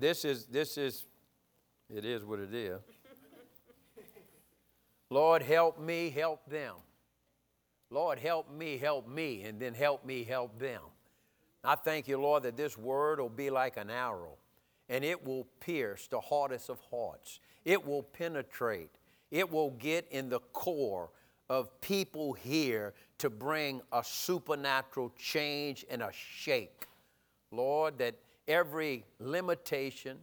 It is what it is. Lord, help me, help them. Lord, help me, and then help me, help them. I thank you, Lord, that this word will be like an arrow, and it will pierce the hardest of hearts. It will penetrate. It will get in the core of people here to bring a supernatural change and a shake. Lord, that every limitation,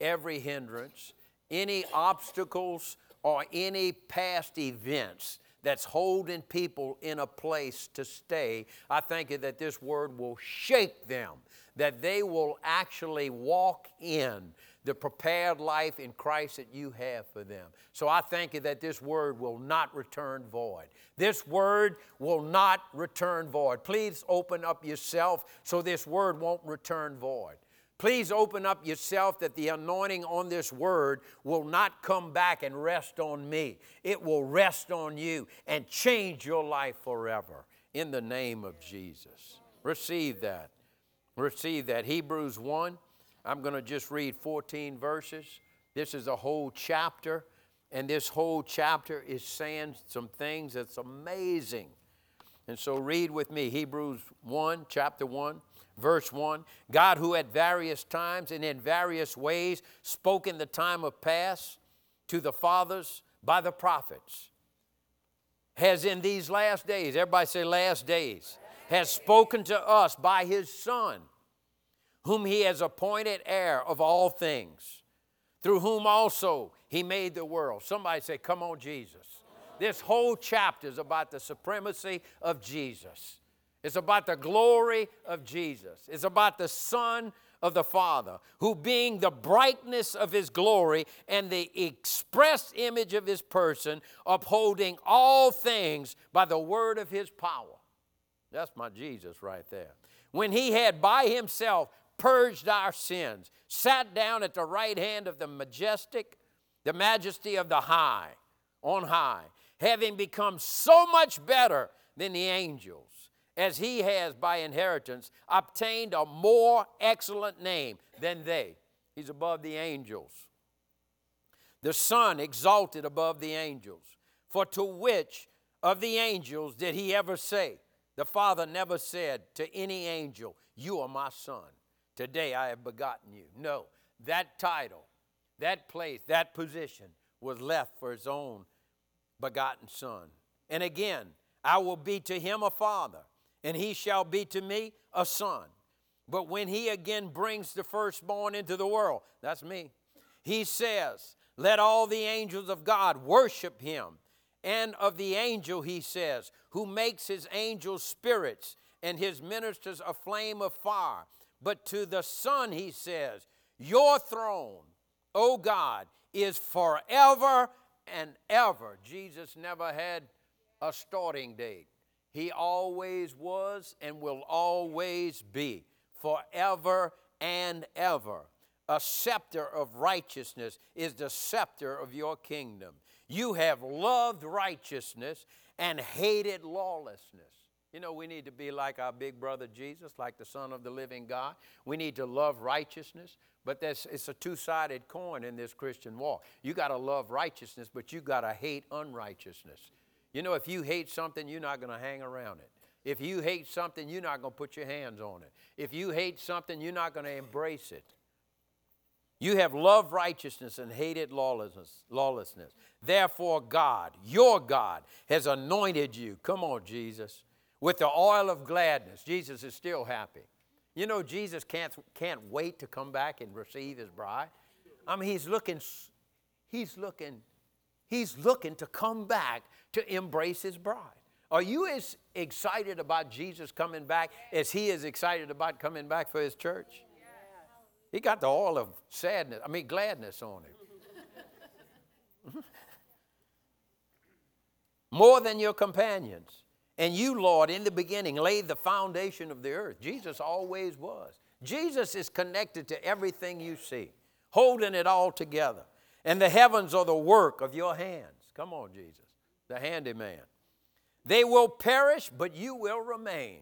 every hindrance, any obstacles or any past events that's holding people in a place to stay, I thank you that this word will shake them, that they will actually walk in the prepared life in Christ that you have for them. So I thank you that this word will not return void. This word will not return void. Please open up yourself so this word won't return void. Please open up yourself that the anointing on this word will not come back and rest on me. It will rest on you and change your life forever in the name of Jesus. Receive that. Receive that. Hebrews 1, I'm going to just read 14 verses. This is a whole chapter, and this whole chapter is saying some things that's amazing. And so read with me Hebrews 1, chapter 1. Verse 1, God who at various times and in various ways spoke in the time of past to the fathers by the prophets, has in these last days, everybody say last days, has spoken to us by his Son, whom he has appointed heir of all things, through whom also he made the world. Somebody say, come on, Jesus. This whole chapter is about the supremacy of Jesus. It's about the glory of Jesus. It's about the Son of the Father, who being the brightness of his glory and the express image of his person, upholding all things by the word of his power. That's my Jesus right there. When he had by himself purged our sins, sat down at the right hand of the majesty of the high, on high, having become so much better than the angels, as he has by inheritance obtained a more excellent name than they. He's above the angels. The Son exalted above the angels. For to which of the angels did he ever say? The Father never said to any angel, you are my son. Today I have begotten you. No, that title, that place, that position was left for his own begotten Son. And again, I will be to him a father, and he shall be to me a son. But when he again brings the firstborn into the world, that's me, he says, let all the angels of God worship him. And of the angel, he says, who makes his angels spirits and his ministers a flame of fire. But to the Son, he says, your throne, O God, is forever and ever. Jesus never had a starting date. He always was and will always be, forever and ever. A scepter of righteousness is the scepter of your kingdom. You have loved righteousness and hated lawlessness. You know, we need to be like our big brother Jesus, like the Son of the living God. We need to love righteousness, but it's a two-sided coin in this Christian walk. You got to love righteousness, but you got to hate unrighteousness. You know, if you hate something, you're not going to hang around it. If you hate something, you're not going to put your hands on it. If you hate something, you're not going to embrace it. You have loved righteousness and hated lawlessness. Therefore, God, your God, has anointed you. Come on, Jesus. With the oil of gladness. Jesus is still happy. You know, Jesus can't wait to come back and receive his bride. I mean, he's looking to come back to embrace his bride. Are you as excited about Jesus coming back as he is excited about coming back for his church? He got the oil of gladness on him. More than your companions. And you, Lord, in the beginning laid the foundation of the earth. Jesus always was. Jesus is connected to everything you see, holding it all together. And the heavens are the work of your hands. Come on, Jesus, the handyman. They will perish, but you will remain.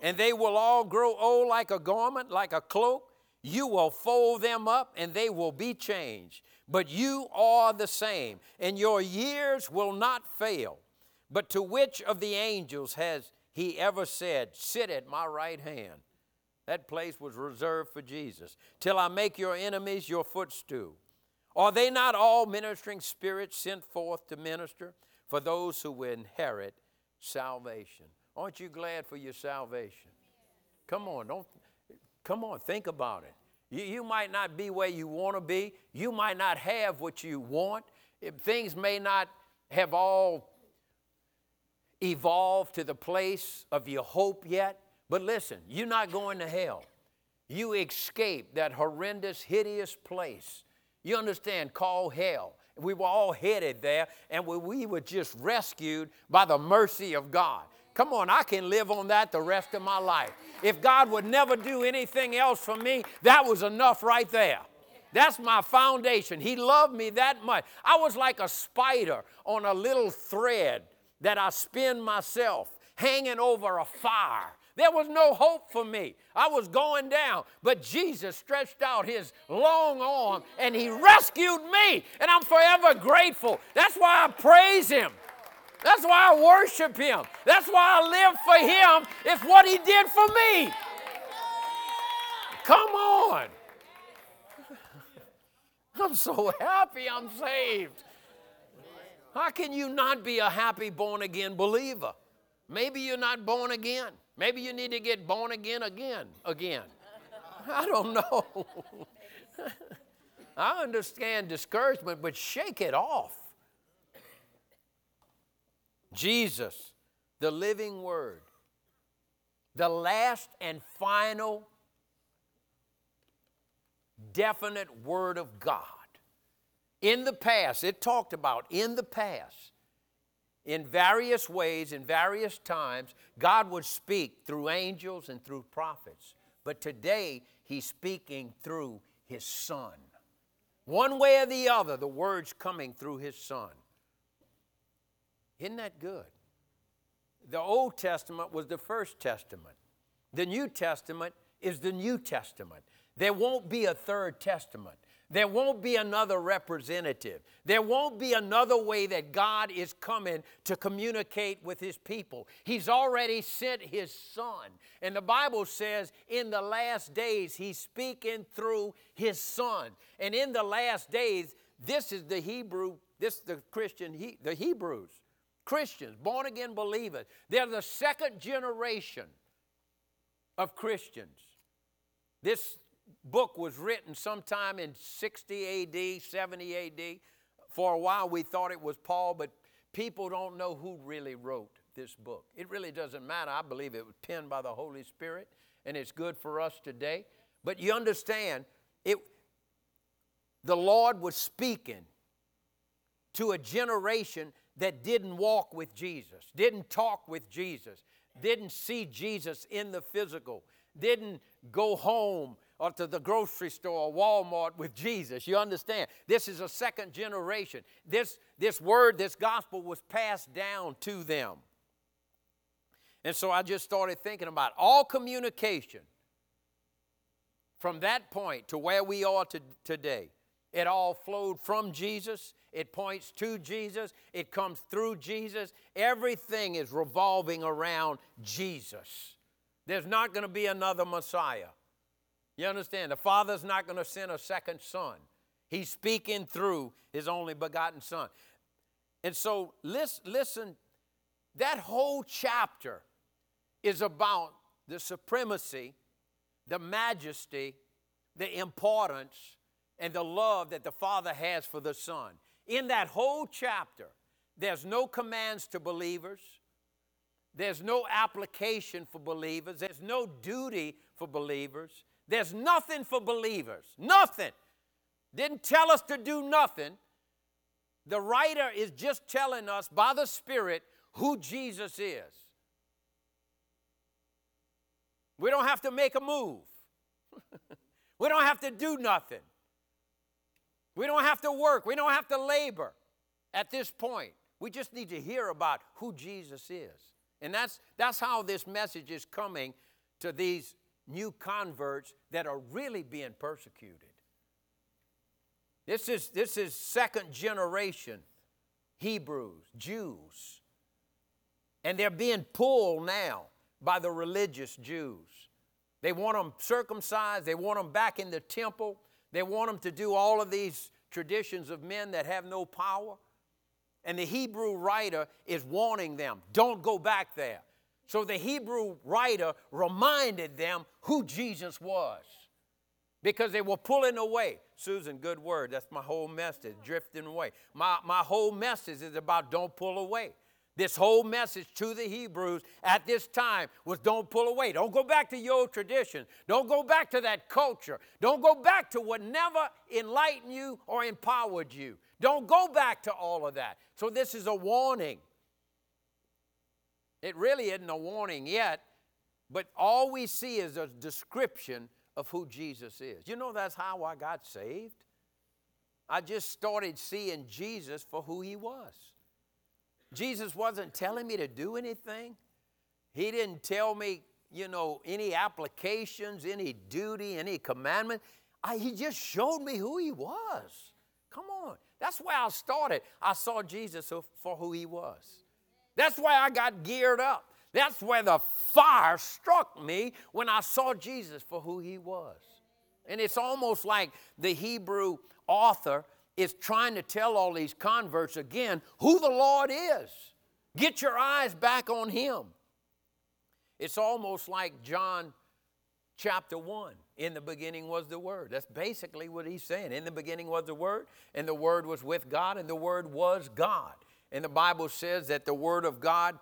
And they will all grow old like a garment, like a cloak. You will fold them up and they will be changed. But you are the same, and your years will not fail. But to which of the angels has he ever said, sit at my right hand? That place was reserved for Jesus. Till I make your enemies your footstool. Are they not all ministering spirits sent forth to minister for those who will inherit salvation? Aren't you glad for your salvation? Come on, think about it. You might not be where you want to be. You might not have what you want. Things may not have all evolved to the place of your hope yet. But listen, you're not going to hell. You escaped that horrendous, hideous place. You understand, called hell. We were all headed there, and we were just rescued by the mercy of God. Come on, I can live on that the rest of my life. If God would never do anything else for me, that was enough right there. That's my foundation. He loved me that much. I was like a spider on a little thread that I spin myself, hanging over a fire. There was no hope for me. I was going down, but Jesus stretched out his long arm and he rescued me, and I'm forever grateful. That's why I praise him. That's why I worship him. That's why I live for him. It's what he did for me. Come on. I'm so happy I'm saved. How can you not be a happy born-again believer? Maybe you're not born again. Maybe you need to get born again. I don't know. I understand discouragement, but shake it off. Jesus, the living word, the last and final definite word of God. In the past, it talked about in the past, in various ways, in various times, God would speak through angels and through prophets. But today, he's speaking through his son. One way or the other, the word's coming through his son. Isn't that good? The Old Testament was the First Testament. The New Testament is the New Testament. There won't be a third testament. There won't be another representative. There won't be another way that God is coming to communicate with his people. He's already sent his son. And the Bible says in the last days, he's speaking through his son. And in the last days, the Hebrews, Christians, born-again believers. They're the second generation of Christians. This book was written sometime in 60 AD, 70 AD. For a while we thought it was Paul, but people don't know who really wrote this book. It really doesn't matter. I believe it was penned by the Holy Spirit, and it's good for us today. But you understand, the Lord was speaking to a generation that didn't walk with Jesus, didn't talk with Jesus, didn't see Jesus in the physical, didn't go home or to the grocery store or Walmart with Jesus. You understand? This is a second generation. This word, this gospel was passed down to them. And so I just started thinking about all communication from that point to where we are today. It all flowed from Jesus. It points to Jesus. It comes through Jesus. Everything is revolving around Jesus. There's not going to be another Messiah. You understand? The Father's not going to send a second son. He's speaking through his only begotten son. And so listen, that whole chapter is about the supremacy, the majesty, the importance, and the love that the Father has for the Son. In that whole chapter, there's no commands to believers. There's no application for believers. There's no duty for believers. There's nothing for believers. Nothing. Didn't tell us to do nothing. The writer is just telling us by the Spirit who Jesus is. We don't have to make a move. We don't have to do nothing. We don't have to work. We don't have to labor at this point. We just need to hear about who Jesus is. And that's how this message is coming to these new converts that are really being persecuted. This is second generation Hebrews, Jews. And they're being pulled now by the religious Jews. They want them circumcised. They want them back in the temple. They want them to do all of these traditions of men that have no power. And the Hebrew writer is warning them, don't go back there. So the Hebrew writer reminded them who Jesus was because they were pulling away. Susan, good word. That's my whole message, drifting away. My whole message is about don't pull away. This whole message to the Hebrews at this time was don't pull away. Don't go back to your old tradition. Don't go back to that culture. Don't go back to what never enlightened you or empowered you. Don't go back to all of that. So this is a warning. It really isn't a warning yet, but all we see is a description of who Jesus is. You know, that's how I got saved. I just started seeing Jesus for who he was. Jesus wasn't telling me to do anything. He didn't tell me, any applications, any duty, any commandment. He just showed me who he was. Come on. That's where I started. I saw Jesus for who he was. That's why I got geared up. That's where the fire struck me when I saw Jesus for who he was. And it's almost like the Hebrew author is trying to tell all these converts again who the Lord is. Get your eyes back on him. It's almost like John chapter 1. In the beginning was the Word. That's basically what he's saying. In the beginning was the Word, and the Word was with God, and the Word was God. And the Bible says that the Word of God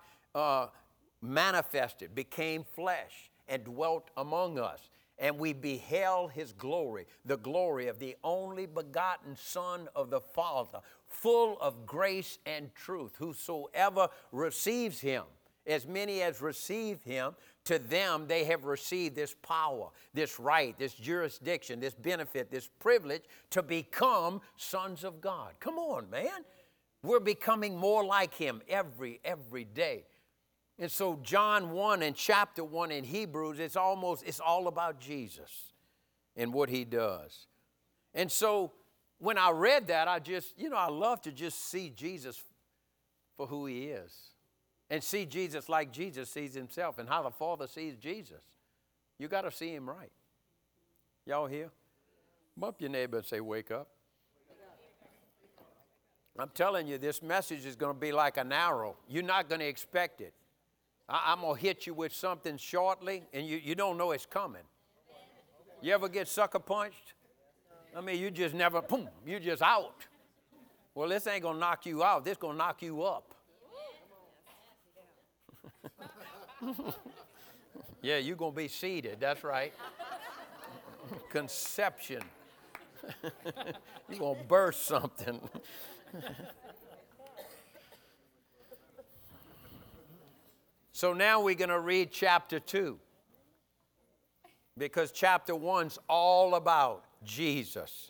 manifested, became flesh, and dwelt among us. And we beheld his glory, the glory of the only begotten Son of the Father, full of grace and truth. Whosoever receives him, as many as receive him, to them they have received this power, this right, this jurisdiction, this benefit, this privilege to become sons of God. Come on, man. We're becoming more like him every day. And so John 1 and chapter 1 in Hebrews, it's all about Jesus and what he does. And so when I read that, I just, I love to just see Jesus for who he is and see Jesus like Jesus sees himself and how the Father sees Jesus. You got to see him right. Y'all here? Bump your neighbor and say, wake up. I'm telling you, this message is going to be like an arrow. You're not going to expect it. I'm going to hit you with something shortly, and you don't know it's coming. You ever get sucker punched? I mean, you just never, boom, you just out. Well, this ain't going to knock you out. This going to knock you up. Yeah, you're going to be seated. That's right. Conception. You're going to burst something. So now we're going to read chapter 2, because chapter 1's all about Jesus.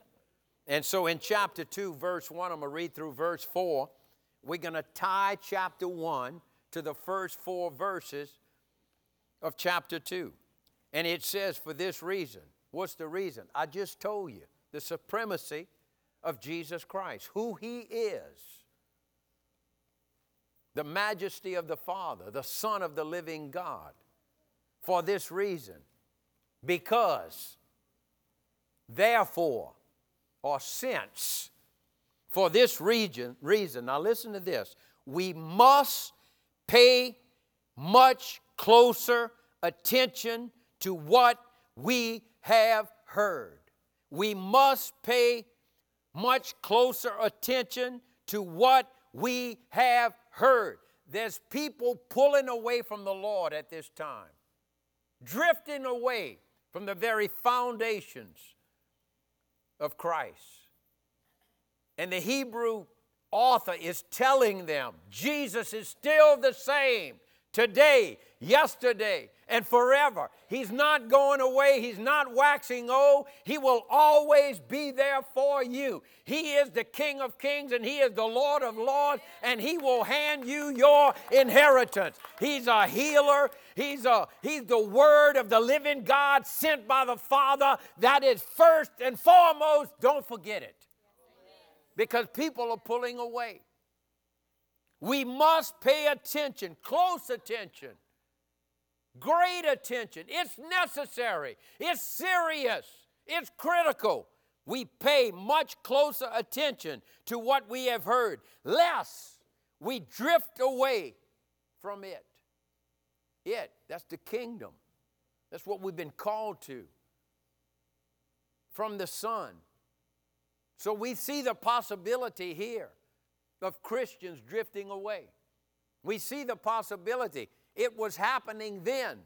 And so in chapter 2, verse 1, I'm going to read through verse 4. We're going to tie chapter 1 to the first 4 verses of chapter 2. And it says, for this reason. What's the reason? I just told you. The supremacy of Jesus Christ, who he is, the majesty of the Father, the Son of the living God. For this reason, because, therefore, or since, for this reason, now listen to this, we must pay much closer attention to what we have heard. We must pay much closer attention to what we have heard. There's people pulling away from the Lord at this time, drifting away from the very foundations of Christ. And the Hebrew author is telling them, Jesus is still the same today, yesterday, and forever. He's not going away. He's not waxing old. He will always be there for you. He is the King of Kings, and He is the Lord of Lords, and He will hand you your inheritance. He's a healer. He's the Word of the living God sent by the Father. That is first and foremost. Don't forget it, because people are pulling away. We must pay attention, close attention. Great attention. It's necessary. It's serious. It's critical. We pay much closer attention to what we have heard, lest we drift away from it. That's the kingdom. That's what we've been called to from the Son. So we see the possibility here of Christians drifting away. We see the possibility. It was happening then,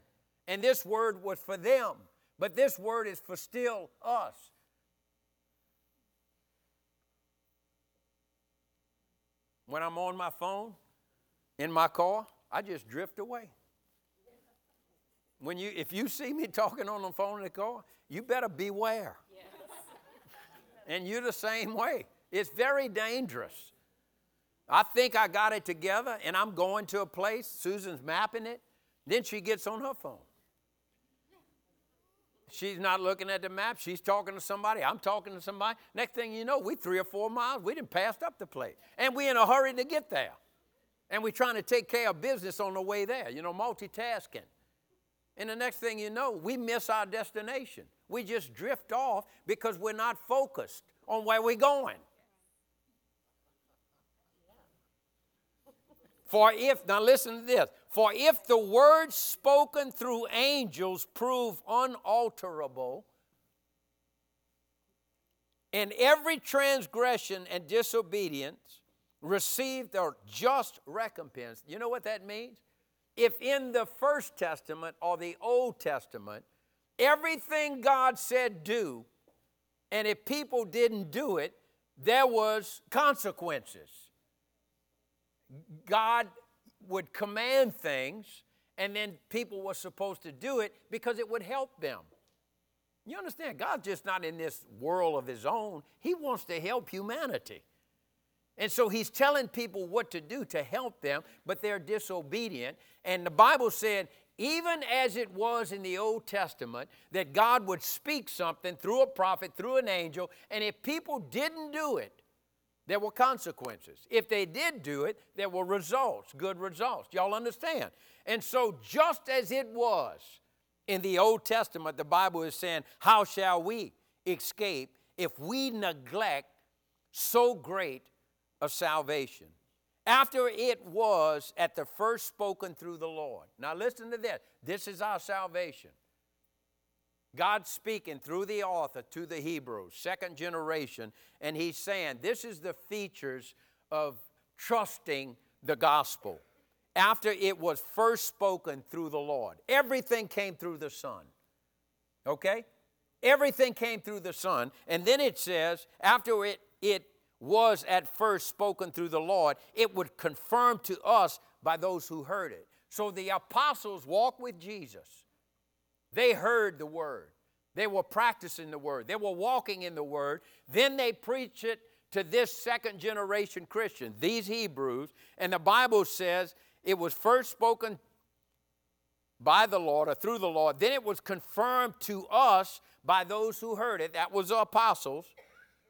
and this word was for them, but this word is for still us. When I'm on my phone, in my car, I just drift away. If you see me talking on the phone in the car, you better beware. Yes. And you're the same way. It's very dangerous. I think I got it together, and I'm going to a place. Susan's mapping it. Then she gets on her phone. She's not looking at the map. She's talking to somebody. I'm talking to somebody. Next thing you know, we're 3 or 4 miles. We done passed up the place, and we're in a hurry to get there, and we're trying to take care of business on the way there, multitasking. And the next thing you know, we miss our destination. We just drift off because we're not focused on where we're going. For if the words spoken through angels prove unalterable, and every transgression and disobedience received their just recompense. You know what that means? If in the First Testament or the Old Testament, everything God said do, and if people didn't do it, there was consequences. God would command things, and then people were supposed to do it because it would help them. You understand? God's just not in this world of His own. He wants to help humanity. And so He's telling people what to do to help them, but they're disobedient. And the Bible said, even as it was in the Old Testament, that God would speak something through a prophet, through an angel, and if people didn't do it, there were consequences. If they did do it, there were results, good results. Y'all understand? And so just as it was in the Old Testament, the Bible is saying, how shall we escape if we neglect so great a salvation? After it was at the first spoken through the Lord. Now listen to this. This is our salvation. God speaking through the author to the Hebrews, second generation, and He's saying this is the features of trusting the gospel. After it was first spoken through the Lord, everything came through the Son, okay? Everything came through the Son, and then it says after it was at first spoken through the Lord, it would confirm to us by those who heard it. So the apostles walked with Jesus. They heard the word. They were practicing the word. They were walking in the word. Then they preach it to this second generation Christian, these Hebrews. And the Bible says it was first spoken by the Lord or through the Lord. Then it was confirmed to us by those who heard it. That was the apostles.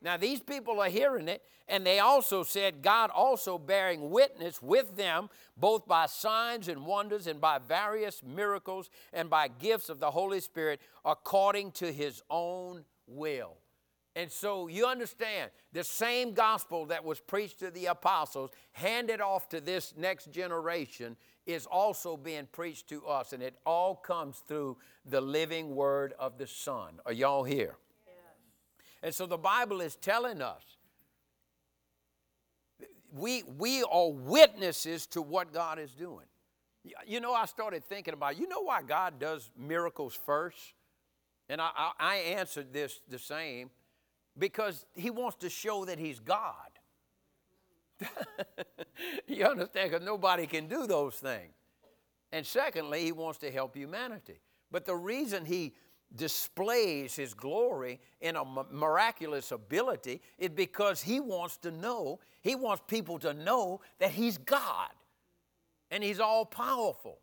Now these people are hearing it. And they also said, God also bearing witness with them, both by signs and wonders and by various miracles and by gifts of the Holy Spirit, according to His own will. And so you understand, the same gospel that was preached to the apostles, handed off to this next generation, is also being preached to us. And it all comes through the living word of the Son. Are y'all here? Yes. And so the Bible is telling us, we are witnesses to what God is doing. I started thinking about, why God does miracles first? And I answered this the same, because He wants to show that He's God. You understand? Because nobody can do those things. And secondly, he wants to help humanity. But the reason he displays his glory in a miraculous ability is because he wants people to know that he's God and he's all powerful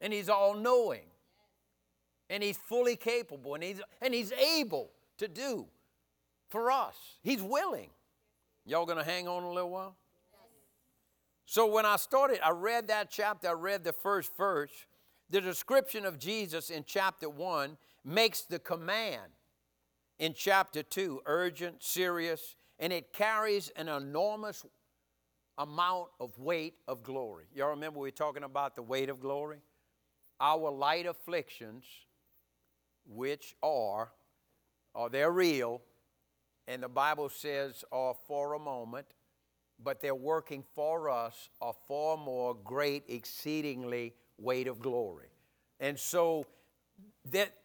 and he's all knowing and he's fully capable and he's able to do for us. He's willing. Y'all gonna hang on a little while? So when I started, I read that chapter, I read the first verse. The description of Jesus in chapter 1 makes the command in chapter 2 urgent, serious, and it carries an enormous amount of weight of glory. Y'all remember we were talking about the weight of glory? Our light afflictions, which they're real, and the Bible says are for a moment, but they're working for us, are far more great, exceedingly weight of glory. And so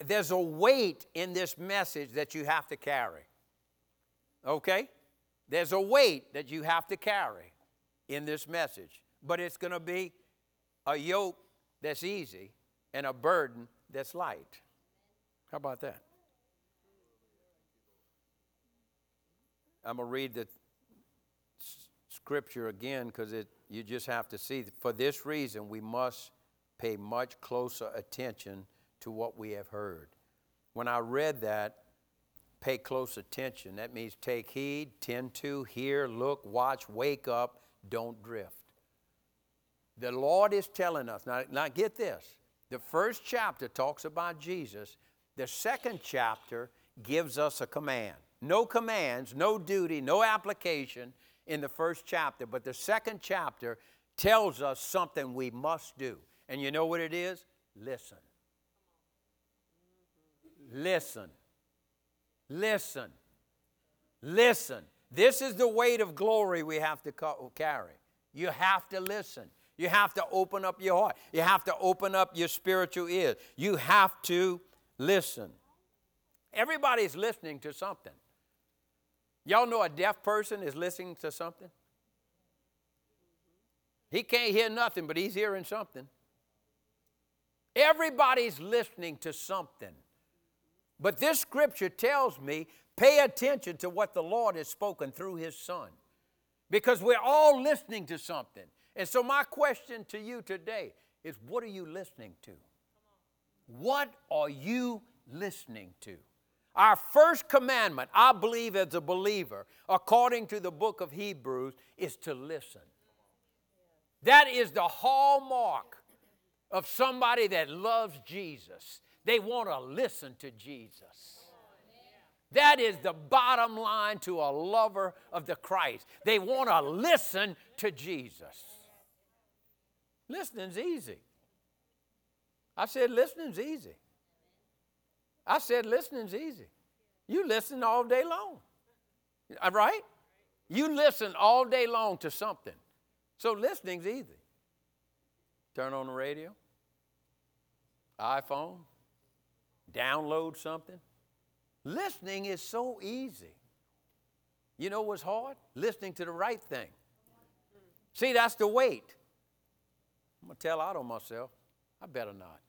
there's a weight in this message that you have to carry. Okay? There's a weight that you have to carry in this message. But it's going to be a yoke that's easy and a burden that's light. How about that? I'm going to read the scripture again because you just have to see. For this reason, we must pay much closer attention to what we have heard. When I read that, pay close attention, that means take heed, tend to, hear, look, watch, wake up, don't drift. The Lord is telling us, now get this, the first chapter talks about Jesus, the second chapter gives us a command. No commands, no duty, no application in the first chapter, but the second chapter tells us something we must do. And you know what it is? Listen. Listen. Listen. Listen. This is the weight of glory we have to carry. You have to listen. You have to open up your heart. You have to open up your spiritual ears. You have to listen. Everybody's listening to something. Y'all know a deaf person is listening to something? He can't hear nothing, but he's hearing something. Everybody's listening to something. But this scripture tells me, pay attention to what the Lord has spoken through his son. Because we're all listening to something. And so my question to you today is, what are you listening to? What are you listening to? Our first commandment, I believe as a believer, according to the book of Hebrews, is to listen. That is the hallmark of somebody that loves Jesus. They want to listen to Jesus. That is the bottom line to a lover of the Christ. They want to listen to Jesus. Listening's easy. I said listening's easy. I said listening's easy. You listen all day long, right? You listen all day long to something. So listening's easy. Turn on the radio, iPhone, download something. Listening is so easy. You know what's hard? Listening to the right thing. See, that's the weight. I'm going to tell out on myself. I better not.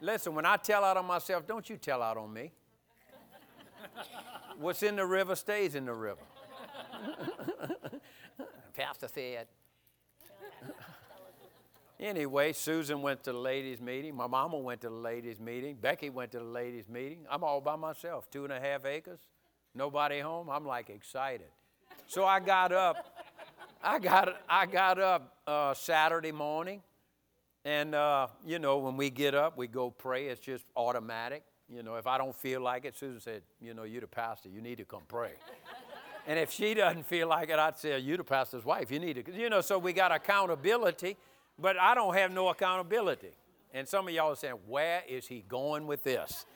Listen, when I tell out on myself, don't you tell out on me. What's in the river stays in the river. Pastor said. Anyway, Susan went to the ladies' meeting. My mama went to the ladies' meeting. Becky went to the ladies' meeting. I'm all by myself, 2.5 acres, nobody home. I'm like excited. So I got up. I got up Saturday morning, and when we get up, we go pray. It's just automatic. If I don't feel like it, Susan said, you're the pastor. You need to come pray. And if she doesn't feel like it, I'd say, you're the pastor's wife. You need to, so we got accountability, but I don't have no accountability. And some of y'all are saying, where is he going with this?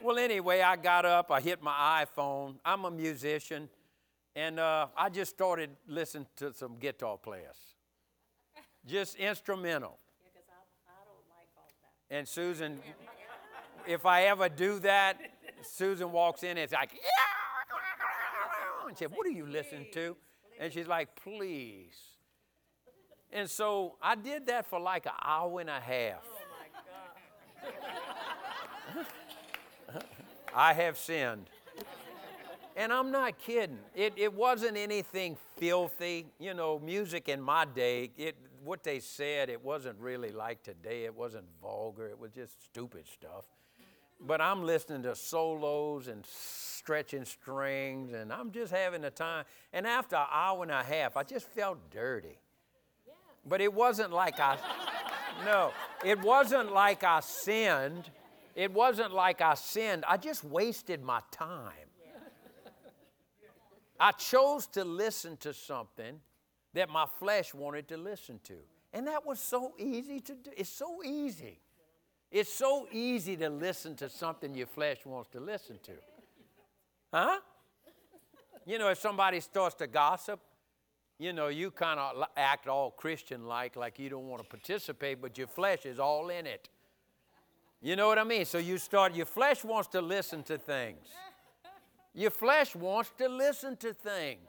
Well, anyway, I got up. I hit my iPhone. I'm a musician. And I just started listening to some guitar players, just instrumental. Yeah, because I don't like all that. And Susan, if I ever do that, Susan walks in and it's like, yeah. And said, what are you listening to? And she's like, please. And so I did that for like an hour and a half. Oh, my God. I have sinned. And I'm not kidding. It wasn't anything filthy. You know, music in my day, what they said, it wasn't really like today. It wasn't vulgar. It was just stupid stuff. But I'm listening to solos and stretching strings, and I'm just having a time. And after an hour and a half, I just felt dirty. Yeah. But it wasn't like I, no, it wasn't like I sinned. It wasn't like I sinned. I just wasted my time. I chose to listen to something that my flesh wanted to listen to. And that was so easy to do. It's so easy. It's so easy to listen to something your flesh wants to listen to. Huh? You know, if somebody starts to gossip, you know, you kind of act all Christian-like, like you don't want to participate, but your flesh is all in it. You know what I mean? So you start, your flesh wants to listen to things. Your flesh wants to listen to things.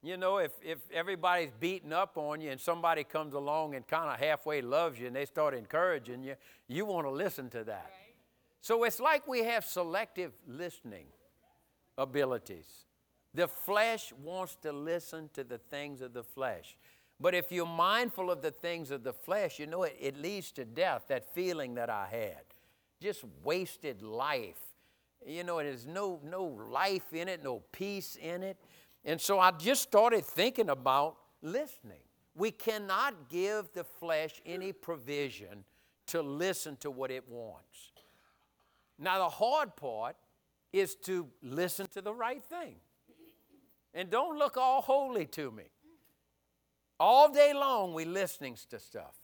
You know, if everybody's beating up on you and somebody comes along and kind of halfway loves you and they start encouraging you, you want to listen to that. Right. So it's like we have selective listening abilities. The flesh wants to listen to the things of the flesh. But if you're mindful of the things of the flesh, you know, it leads to death, that feeling that I had. Just wasted life. You know, there's no life in it, no peace in it. And so I just started thinking about listening. We cannot give the flesh any provision to listen to what it wants. Now, the hard part is to listen to the right thing. And don't look all holy to me. All day long, we're listening to stuff.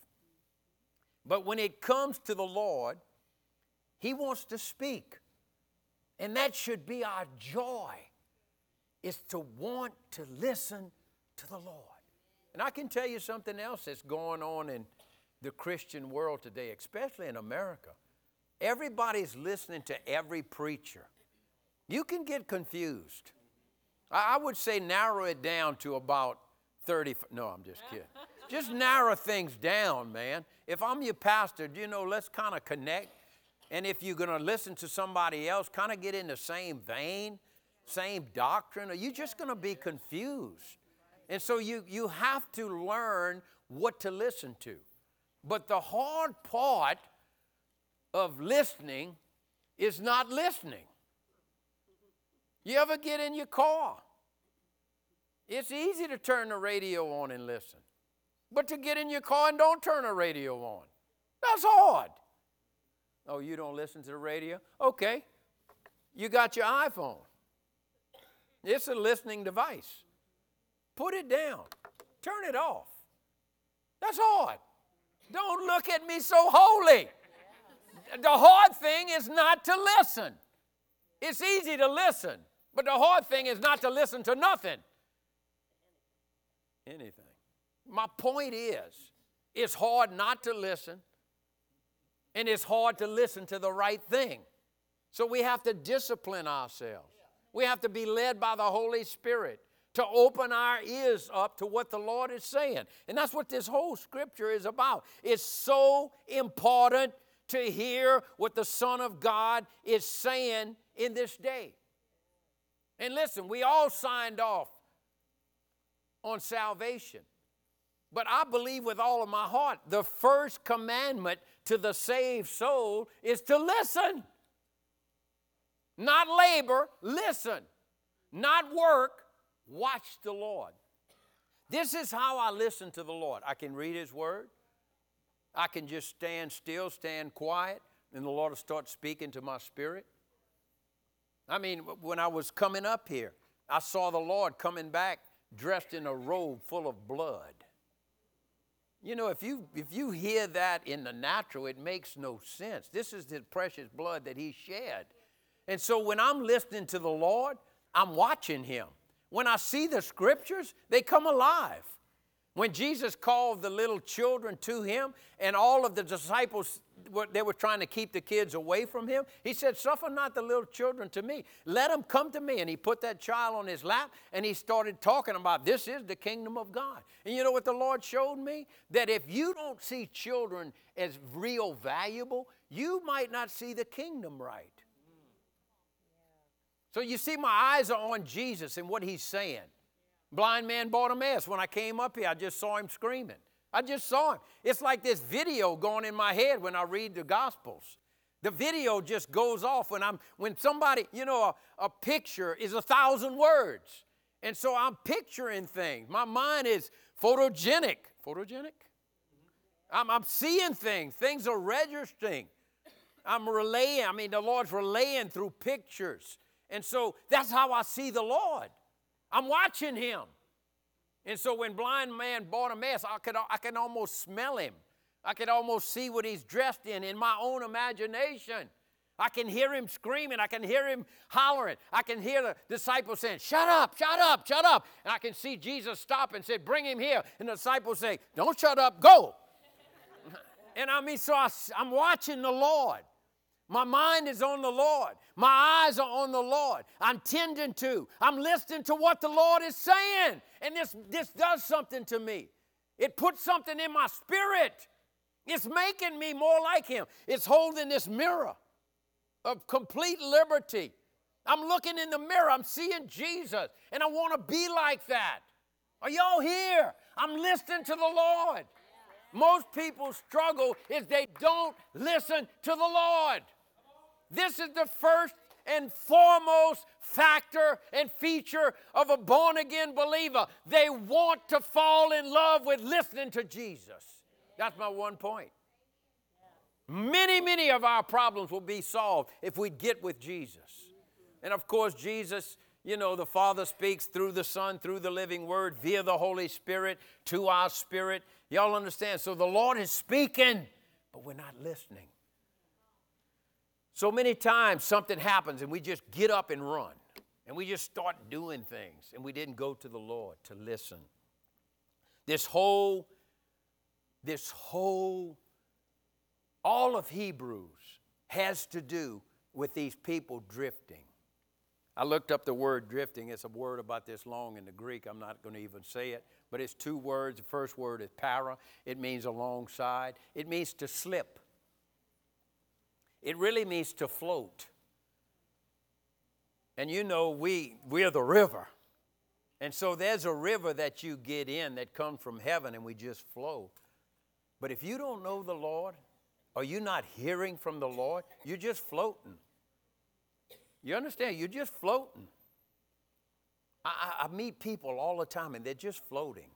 But when it comes to the Lord, He wants to speak. And that should be our joy, is to want to listen to the Lord. And I can tell you something else that's going on in the Christian world today, especially in America. Everybody's listening to every preacher. You can get confused. I would say narrow it down to about 30. No, I'm just kidding. Just narrow things down, man. If I'm your pastor, you know, let's kind of connect. And if you're going to listen to somebody else, kind of get in the same vein, same doctrine, or you're just going to be confused. And so you have to learn what to listen to. But the hard part of listening is not listening. You ever get in your car? It's easy to turn the radio on and listen. But to get in your car and don't turn the radio on, that's hard. Oh, you don't listen to the radio? Okay. You got your iPhone. It's a listening device. Put it down. Turn it off. That's hard. Don't look at me so holy. The hard thing is not to listen. It's easy to listen, but the hard thing is not to listen to nothing. Anything. My point is, it's hard not to listen, and it's hard to listen to the right thing. So we have to discipline ourselves. We have to be led by the Holy Spirit to open our ears up to what the Lord is saying. And that's what this whole scripture is about. It's so important to hear what the Son of God is saying in this day. And listen, we all signed off on salvation. But I believe with all of my heart, the first commandment to the saved soul is to listen. Not labor, listen. Not work, watch the Lord. This is how I listen to the Lord. I can read His Word. I can just stand still, stand quiet, and the Lord will start speaking to my spirit. I mean, when I was coming up here, I saw the Lord coming back dressed in a robe full of blood. You know, if you hear that in the natural, it makes no sense. This is the precious blood that He shed. And so when I'm listening to the Lord, I'm watching Him. When I see the scriptures, they come alive. When Jesus called the little children to him and all of the disciples, they were trying to keep the kids away from him, he said, suffer not the little children to me. Let them come to me. And he put that child on his lap and he started talking about this is the kingdom of God. And you know what the Lord showed me? That if you don't see children as real valuable, you might not see the kingdom right. So you see, my eyes are on Jesus and what he's saying. Blind man Bartimaeus, when I came up here, I just saw him screaming. I just saw him. It's like this video going in my head when I read the Gospels. The video just goes off when somebody, you know, a picture is 1,000 words. And so I'm picturing things. My mind is photogenic. Photogenic? I'm seeing things. Things are registering. I'm relaying. I mean, the Lord's relaying through pictures. And so that's how I see the Lord. I'm watching him. And so when blind man Bartimaeus, I can almost smell him. I can almost see what he's dressed in my own imagination. I can hear him screaming. I can hear him hollering. I can hear the disciples saying, shut up, shut up, shut up. And I can see Jesus stop and say, bring him here. And the disciples say, don't shut up, go. And I mean, so I'm watching the Lord. My mind is on the Lord. My eyes are on the Lord. I'm listening to what the Lord is saying. And this does something to me. It puts something in my spirit. It's making me more like him. It's holding this mirror of complete liberty. I'm looking in the mirror. I'm seeing Jesus. And I want to be like that. Are y'all here? I'm listening to the Lord. Most people's struggle is they don't listen to the Lord. This is the first and foremost factor and feature of a born-again believer. They want to fall in love with listening to Jesus. That's my one point. Many, many of our problems will be solved if we get with Jesus. And of course, Jesus, you know, the Father speaks through the Son, through the living Word, via the Holy Spirit, to our spirit. Y'all understand? So the Lord is speaking, but we're not listening. So many times something happens and we just get up and run. And we just start doing things. And we didn't go to the Lord to listen. All of Hebrews has to do with these people drifting. I looked up the word drifting. It's a word about this long in the Greek. I'm not going to even say it, but it's two words. The first word is para. It means alongside. It means to slip. It really means to float. And you know, we're the river. And so there's a river that you get in that comes from heaven and we just flow. But if you don't know the Lord, or you're not hearing from the Lord, you're just floating. You understand? You're just floating. I meet people all the time, and they're just floating.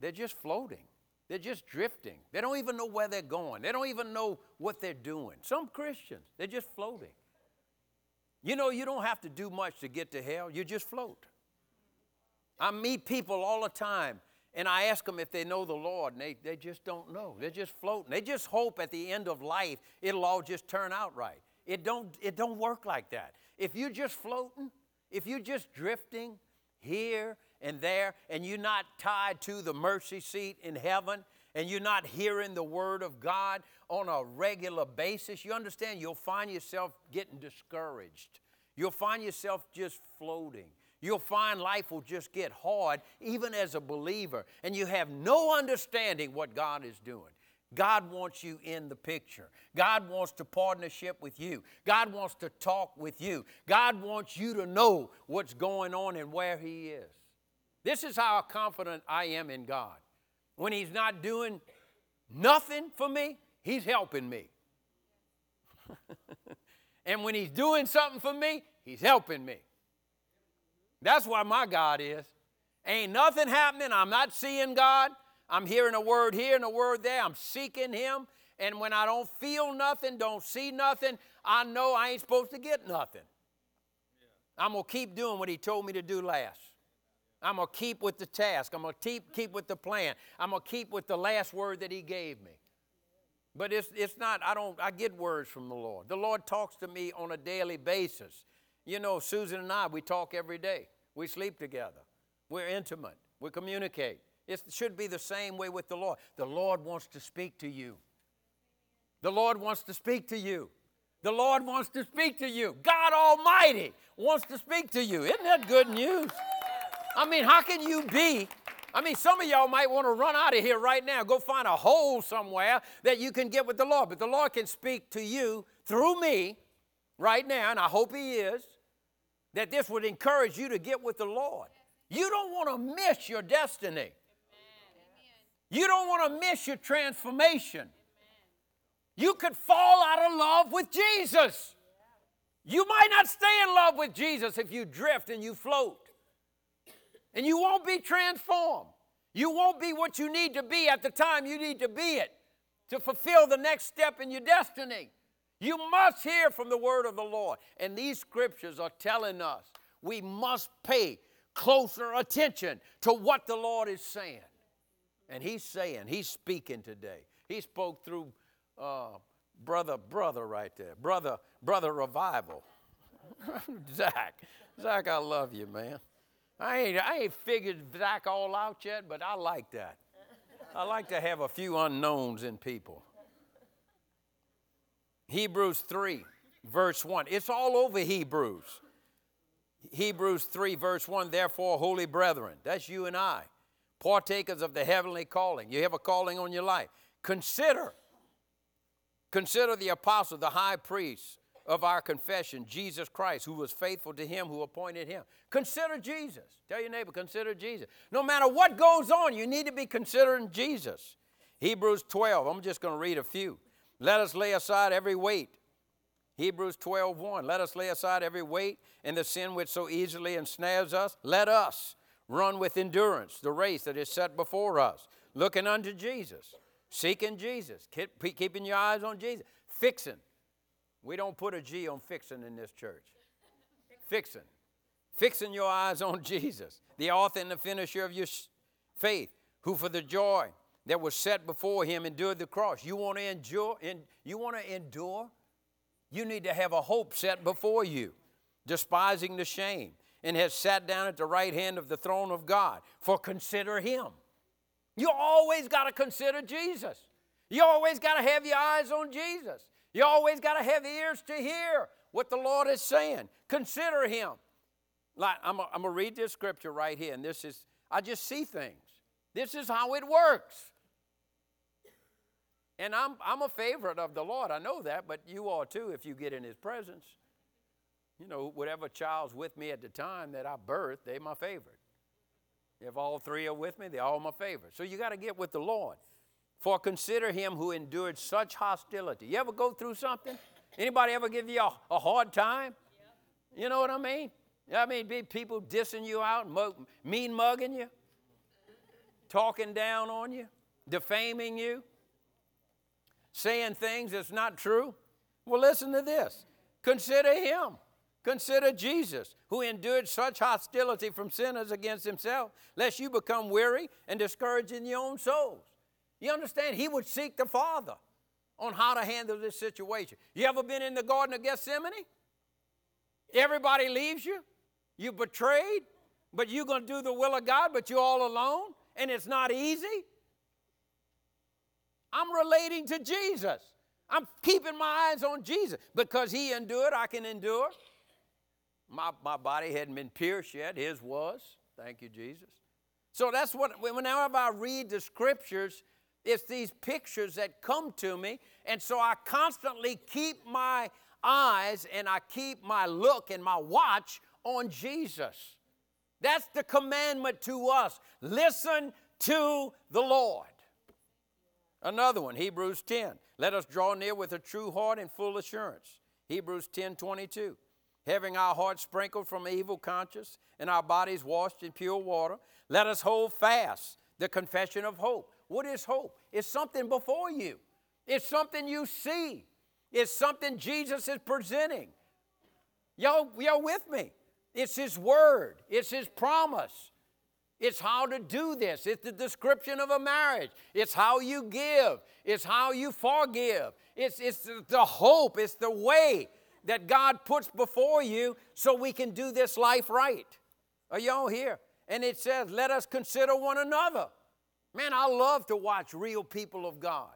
They're just floating. They're just drifting. They don't even know where they're going. They don't even know what they're doing. Some Christians, they're just floating. You know, you don't have to do much to get to hell. You just float. I meet people all the time, and I ask them if they know the Lord, and they just don't know. They're just floating. They just hope at the end of life it'll all just turn out right. It don't work like that. If you're just floating, if you're just drifting here and there, and you're not tied to the mercy seat in heaven, and you're not hearing the word of God on a regular basis, you understand, you'll find yourself getting discouraged. You'll find yourself just floating. You'll find life will just get hard, even as a believer, and you have no understanding what God is doing. God wants you in the picture. God wants to partnership with you. God wants to talk with you. God wants you to know what's going on and where he is. This is how confident I am in God. When he's not doing nothing for me, he's helping me. And when he's doing something for me, he's helping me. That's why my God is. Ain't nothing happening. I'm not seeing God. I'm hearing a word here and a word there. I'm seeking him. And when I don't feel nothing, don't see nothing, I know I ain't supposed to get nothing. Yeah. I'm going to keep doing what he told me to do last. I'm going to keep with the task. I'm going to keep with the plan. I'm going to keep with the last word that he gave me. But I get words from the Lord. The Lord talks to me on a daily basis. You know, Susan and I, we talk every day. We sleep together. We're intimate. We communicate. It should be the same way with the Lord. The Lord wants to speak to you. The Lord wants to speak to you. The Lord wants to speak to you. God Almighty wants to speak to you. Isn't that good news? I mean, how can you be? I mean, some of y'all might want to run out of here right now. Go find a hole somewhere that you can get with the Lord. But the Lord can speak to you through me right now, and I hope He is, that this would encourage you to get with the Lord. You don't want to miss your destiny. Amen. You don't want to miss your transformation. Amen. You could fall out of love with Jesus. Yeah. You might not stay in love with Jesus if you drift and you float. And you won't be transformed. You won't be what you need to be at the time you need to be it to fulfill the next step in your destiny. You must hear from the word of the Lord. And these scriptures are telling us we must pay closer attention to what the Lord is saying. And He's saying, He's speaking today. He spoke through brother right there. Brother Revival. Zach, I love you, man. I ain't figured Zach all out yet, but I like that. I like to have a few unknowns in people. Hebrews 3, verse 1. It's all over Hebrews. Hebrews 3, verse 1, therefore, holy brethren, that's you and I, partakers of the heavenly calling. You have a calling on your life. Consider the apostle, the high priest of our confession, Jesus Christ, who was faithful to Him who appointed Him. Consider Jesus. Tell your neighbor, consider Jesus. No matter what goes on, you need to be considering Jesus. Hebrews 12, I'm just going to read a few. Let us lay aside every weight. Hebrews 12:1. Let us lay aside every weight and the sin which so easily ensnares us. Let us run with endurance the race that is set before us, looking unto Jesus, seeking Jesus, keeping your eyes on Jesus, fixing. We don't put a G on fixing in this church. Fixing. Fixing your eyes on Jesus, the author and the finisher of your faith, who for the joy that was set before Him endured the cross. You want to endure? You want to endure? You need to have a hope set before you, despising the shame, and has sat down at the right hand of the throne of God. For consider Him. You always got to consider Jesus. You always got to have your eyes on Jesus. You always got to have ears to hear what the Lord is saying. Consider Him. Like, I'm going to read this scripture right here, and this is, I just see things. This is how it works. And I'm a favorite of the Lord. I know that, but you are too if you get in His presence. You know, whatever child's with me at the time that I birthed, they're my favorite. If all three are with me, they're all my favorite. So you got to get with the Lord. For consider Him who endured such hostility. You ever go through something? Anybody ever give you a hard time? Yep. You know what I mean? I mean, people dissing you out, mean mugging you, talking down on you, defaming you, saying things that's not true. Well, listen to this. Consider Him. Consider Jesus, who endured such hostility from sinners against Himself, lest you become weary and discouraged in your own souls. You understand? He would seek the Father on how to handle this situation. You ever been in the Garden of Gethsemane? Everybody leaves you. You're betrayed, but you're going to do the will of God, but you're all alone, and it's not easy. I'm relating to Jesus. I'm keeping my eyes on Jesus. Because He endured, I can endure. My body hadn't been pierced yet. His was. Thank you, Jesus. So that's what, whenever I read the scriptures, it's these pictures that come to me. And so I constantly keep my eyes and I keep my look and my watch on Jesus. That's the commandment to us. Listen to the Lord. Another one, Hebrews 10. Let us draw near with a true heart and full assurance. Hebrews 10:22. Having our hearts sprinkled from an evil conscience and our bodies washed in pure water, let us hold fast the confession of hope. What is hope? It's something before you. It's something you see. It's something Jesus is presenting. Y'all with me? It's His word. It's His promise. It's how to do this. It's the description of a marriage. It's how you give. It's how you forgive. It's the hope. It's the way that God puts before you so we can do this life right. Are y'all here? And it says, let us consider one another Man, I love to watch real people of God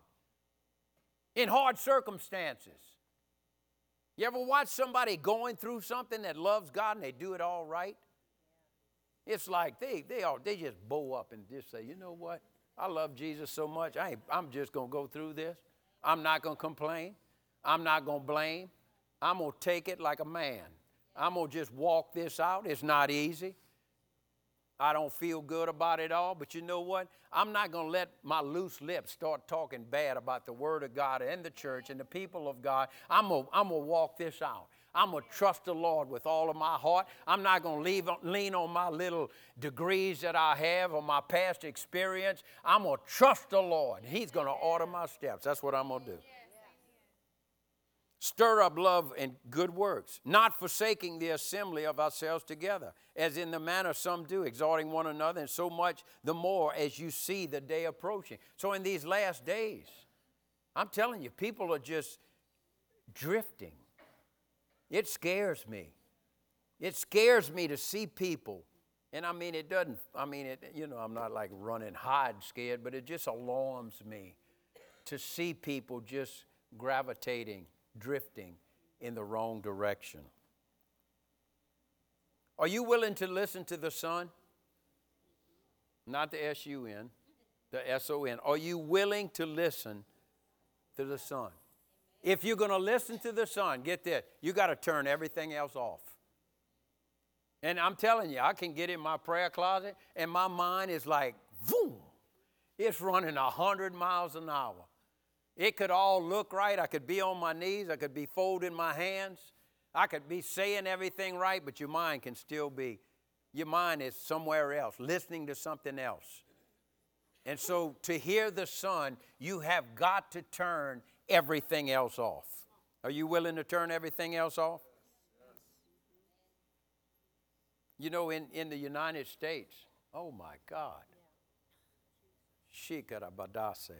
in hard circumstances. You ever watch somebody going through something that loves God and they do it all right? It's like they just bow up and just say, you know what? I love Jesus so much, I'm just going to go through this. I'm not going to complain. I'm not going to blame. I'm going to take it like a man. I'm going to just walk this out. It's not easy. I don't feel good about it all, but you know what? I'm not going to let my loose lips start talking bad about the Word of God and the church and the people of God. I'm going to walk this out. I'm going to trust the Lord with all of my heart. I'm not going to lean on my little degrees that I have or my past experience. I'm going to trust the Lord. He's going to order my steps. That's what I'm going to do. Stir up love and good works, not forsaking the assembly of ourselves together, as in the manner some do, exhorting one another, and so much the more as you see the day approaching. So in these last days, I'm telling you, people are just drifting. It scares me. It scares me to see people. And I mean, I'm not like run and hide scared, but it just alarms me to see people just gravitating, drifting in the wrong direction. Are you willing to listen to the Son? Not the S-U-N, the S-O-N. Are you willing to listen to the Son? If you're going to listen to the Son, get this, you got to turn everything else off. And I'm telling you, I can get in my prayer closet and my mind is like, boom, it's running 100 miles an hour. It could all look right. I could be on my knees. I could be folding my hands. I could be saying everything right, but your mind can still be. Your mind is somewhere else, listening to something else. And so to hear the Son, you have got to turn everything else off. Are you willing to turn everything else off? You know, in the United States, oh, my God. Shikarabadase.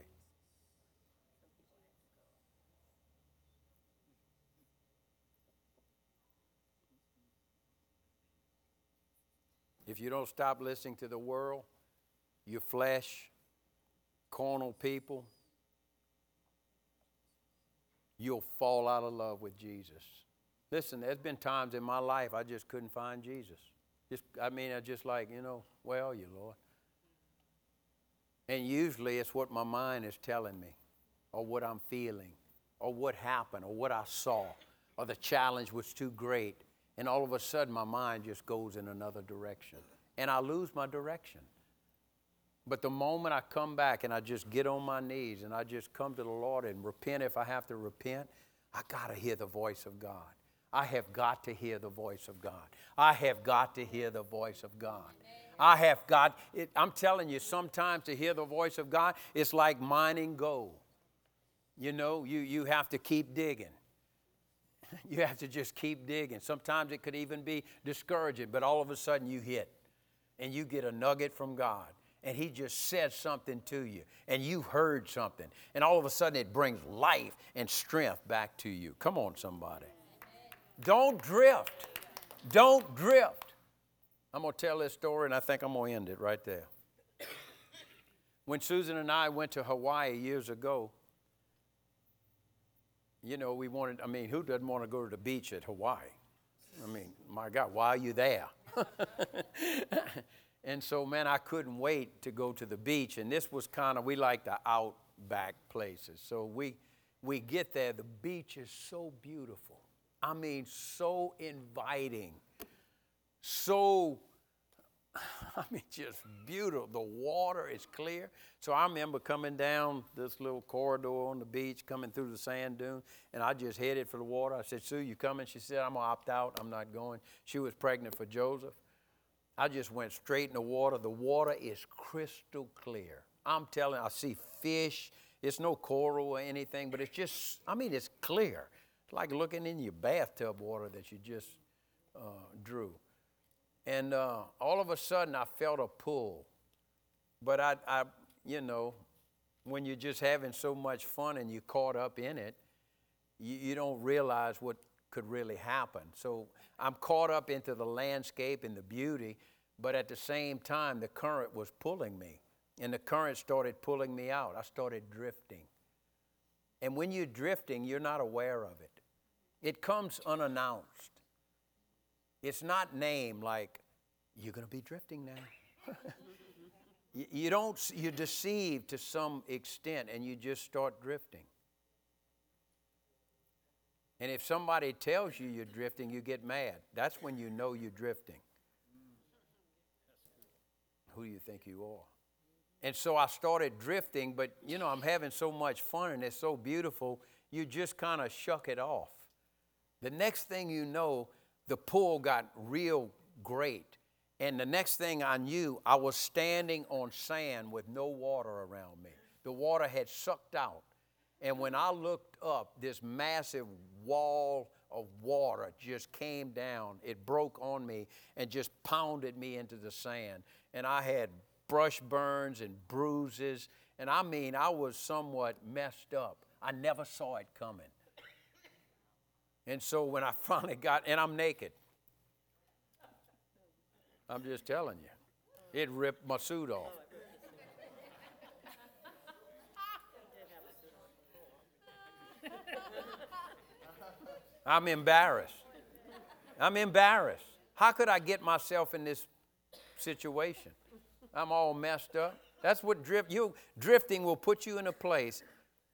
If you don't stop listening to the world, your flesh, carnal people, you'll fall out of love with Jesus. Listen, there's been times in my life I just couldn't find Jesus. Where are you, Lord? And usually it's what my mind is telling me or what I'm feeling or what happened or what I saw or the challenge was too great. And all of a sudden, my mind just goes in another direction. And I lose my direction. But the moment I come back and I just get on my knees and I just come to the Lord and repent if I have to repent, I got to hear the voice of God. I have got to hear the voice of God. I have got to hear the voice of God. I have got, I'm telling you, sometimes to hear the voice of God, it's like mining gold. You know, you have to keep digging. You have to just keep digging. Sometimes it could even be discouraging, but all of a sudden you hit and you get a nugget from God and he just said something to you and you heard something and all of a sudden it brings life and strength back to you. Come on, somebody. Don't drift. Don't drift. I'm going to tell this story and I think I'm going to end it right there. When Susan and I went to Hawaii years ago, you know, who doesn't want to go to the beach at Hawaii? I mean, my God, why are you there? And so, man, I couldn't wait to go to the beach. And this was we like the outback places. So we get there. The beach is so beautiful. I mean, so inviting. So, just beautiful. The water is clear. So I remember coming down this little corridor on the beach, coming through the sand dune, and I just headed for the water. I said, Sue, you coming? She said, I'm going to opt out. I'm not going. She was pregnant for Joseph. I just went straight in the water. The water is crystal clear. I'm telling you, I see fish. It's no coral or anything, but it's just, it's clear. It's like looking in your bathtub water that you just drew. And all of a sudden, I felt a pull. But I when you're just having so much fun and you're caught up in it, you don't realize what could really happen. So I'm caught up into the landscape and the beauty, but at the same time, the current was pulling me. And the current started pulling me out. I started drifting. And when you're drifting, you're not aware of it. It comes unannounced. It's not named like, you're going to be drifting now. You don't, you're deceived to some extent, and you just start drifting. And if somebody tells you you're drifting, you get mad. That's when you know you're drifting. Who do you think you are? And so I started drifting, but, you know, I'm having so much fun, and it's so beautiful, you just kind of shuck it off. The next thing you know, the pull got real great. And the next thing I knew, I was standing on sand with no water around me. The water had sucked out. And when I looked up, this massive wall of water just came down. It broke on me and just pounded me into the sand. And I had brush burns and bruises. And I mean, I was somewhat messed up. I never saw it coming. And so when I finally got, and I'm naked. I'm just telling you, it ripped my suit off. I'm embarrassed. I'm embarrassed. How could I get myself in this situation? I'm all messed up. That's what drifting will put you in a place,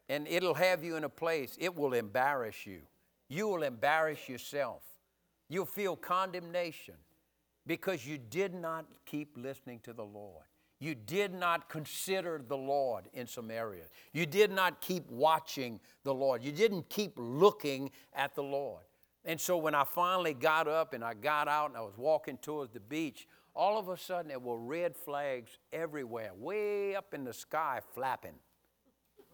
and it'll have you in a place. It will embarrass you. You will embarrass yourself. You'll feel condemnation. Because you did not keep listening to the Lord. You did not consider the Lord in some areas. You did not keep watching the Lord. You didn't keep looking at the Lord. And so when I finally got up and I got out and I was walking towards the beach, all of a sudden there were red flags everywhere, way up in the sky flapping.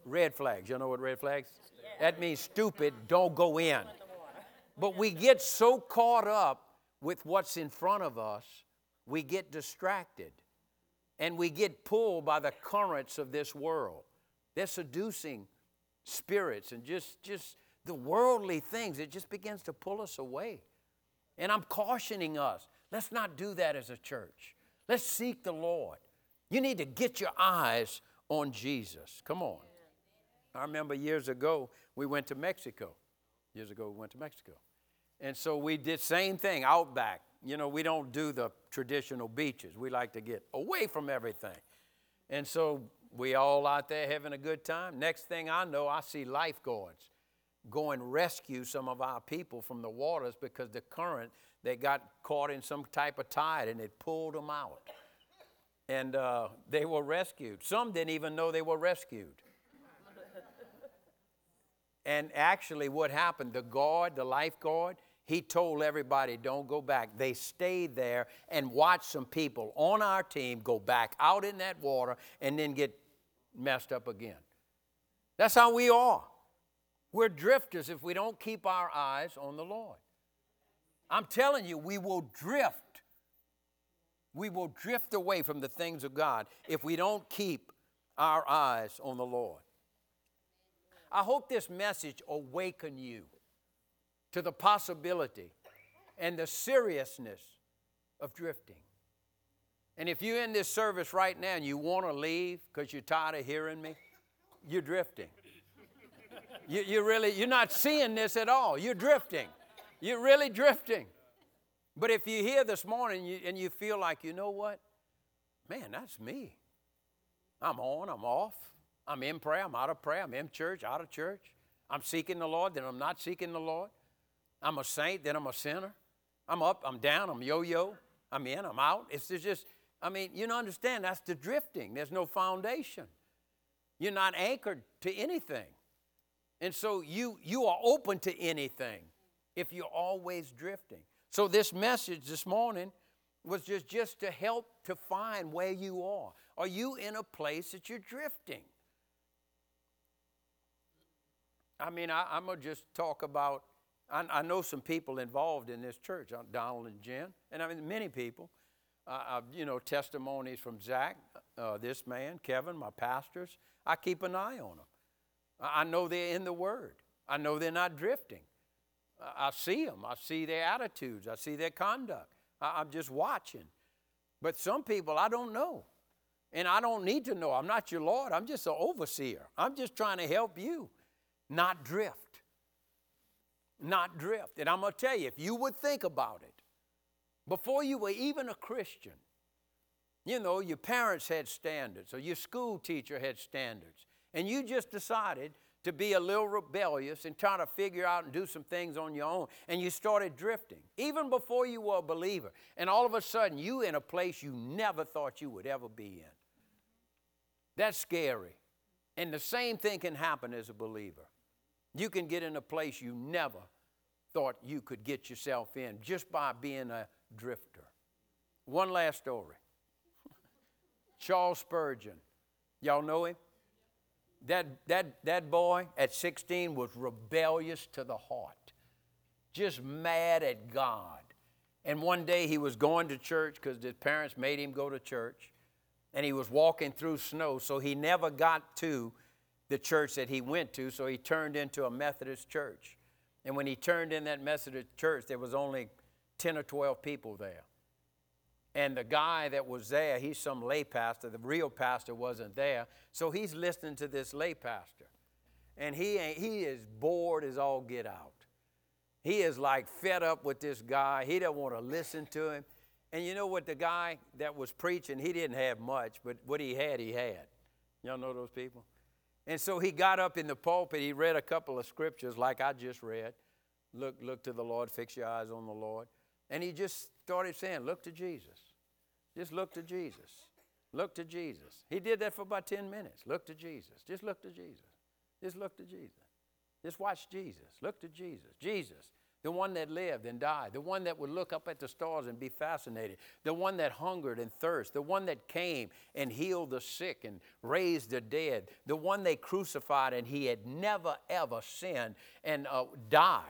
Red flags. You know what red flags? Yeah. That means stupid, don't go in. But we get so caught up with what's in front of us, we get distracted and we get pulled by the currents of this world. They're seducing spirits and just the worldly things. It just begins to pull us away. And I'm cautioning us, let's not do that as a church. Let's seek the Lord. You need to get your eyes on Jesus. Come on. I remember years ago we went to Mexico. And so we did same thing, out back. You know, we don't do the traditional beaches. We like to get away from everything. And so we all out there having a good time. Next thing I know, I see lifeguards go and rescue some of our people from the waters because the current, they got caught in some type of tide and it pulled them out. And they were rescued. Some didn't even know they were rescued. And actually what happened, the lifeguard, he told everybody, don't go back. They stayed there and watched some people on our team go back out in that water and then get messed up again. That's how we are. We're drifters if we don't keep our eyes on the Lord. I'm telling you, we will drift. We will drift away from the things of God if we don't keep our eyes on the Lord. I hope this message awakens you to the possibility and the seriousness of drifting. And if you're in this service right now and you want to leave because you're tired of hearing me, you're drifting. You're not seeing this at all. You're drifting. You're really drifting. But if you're here this morning and you feel like, you know what? Man, that's me. I'm on, I'm off. I'm in prayer, I'm out of prayer, I'm in church, out of church. I'm seeking the Lord, then I'm not seeking the Lord. I'm a saint, then I'm a sinner. I'm up, I'm down, I'm yo-yo. I'm in, I'm out. It's just, I mean, you don't understand, that's the drifting. There's no foundation. You're not anchored to anything. And so you are open to anything if you're always drifting. So this message this morning was just to help to find where you are. Are you in a place that you're drifting? I mean, I'm going to just talk about, I know some people involved in this church, Donald and Jen, and I mean many people. Testimonies from Zach, this man, Kevin, my pastors. I keep an eye on them. I know they're in the Word. I know they're not drifting. I see them. I see their attitudes. I see their conduct. I'm just watching. But some people I don't know. And I don't need to know. I'm not your Lord. I'm just an overseer. I'm just trying to help you not drift. Not drift. And I'm going to tell you, if you would think about it, before you were even a Christian, you know, your parents had standards or your school teacher had standards. And you just decided to be a little rebellious and try to figure out and do some things on your own. And you started drifting, even before you were a believer. And all of a sudden, you in a place you never thought you would ever be in. That's scary. And the same thing can happen as a believer. You can get in a place you never thought you could get yourself in just by being a drifter. One last story. Charles Spurgeon. Y'all know him? That boy at 16 was rebellious to the heart, just mad at God. And one day he was going to church because his parents made him go to church, and he was walking through snow, so he never got to the church that he went to, so he turned into a Methodist church. And when he turned in that Methodist church, there was only 10 or 12 people there. And the guy that was there, he's some lay pastor. The real pastor wasn't there. So he's listening to this lay pastor. And he is bored as all get out. He is like fed up with this guy. He doesn't want to listen to him. And you know what? The guy that was preaching, he didn't have much, but what he had. Y'all know those people? And so he got up in the pulpit. He read a couple of scriptures like I just read. Look to the Lord. Fix your eyes on the Lord. And he just started saying, look to Jesus. Just look to Jesus. Look to Jesus. He did that for about 10 minutes. Look to Jesus. Just look to Jesus. Just look to Jesus. Just watch Jesus. Look to Jesus. Jesus, the one that lived and died, the one that would look up at the stars and be fascinated, the one that hungered and thirsted, the one that came and healed the sick and raised the dead, the one they crucified and he had never, ever sinned and died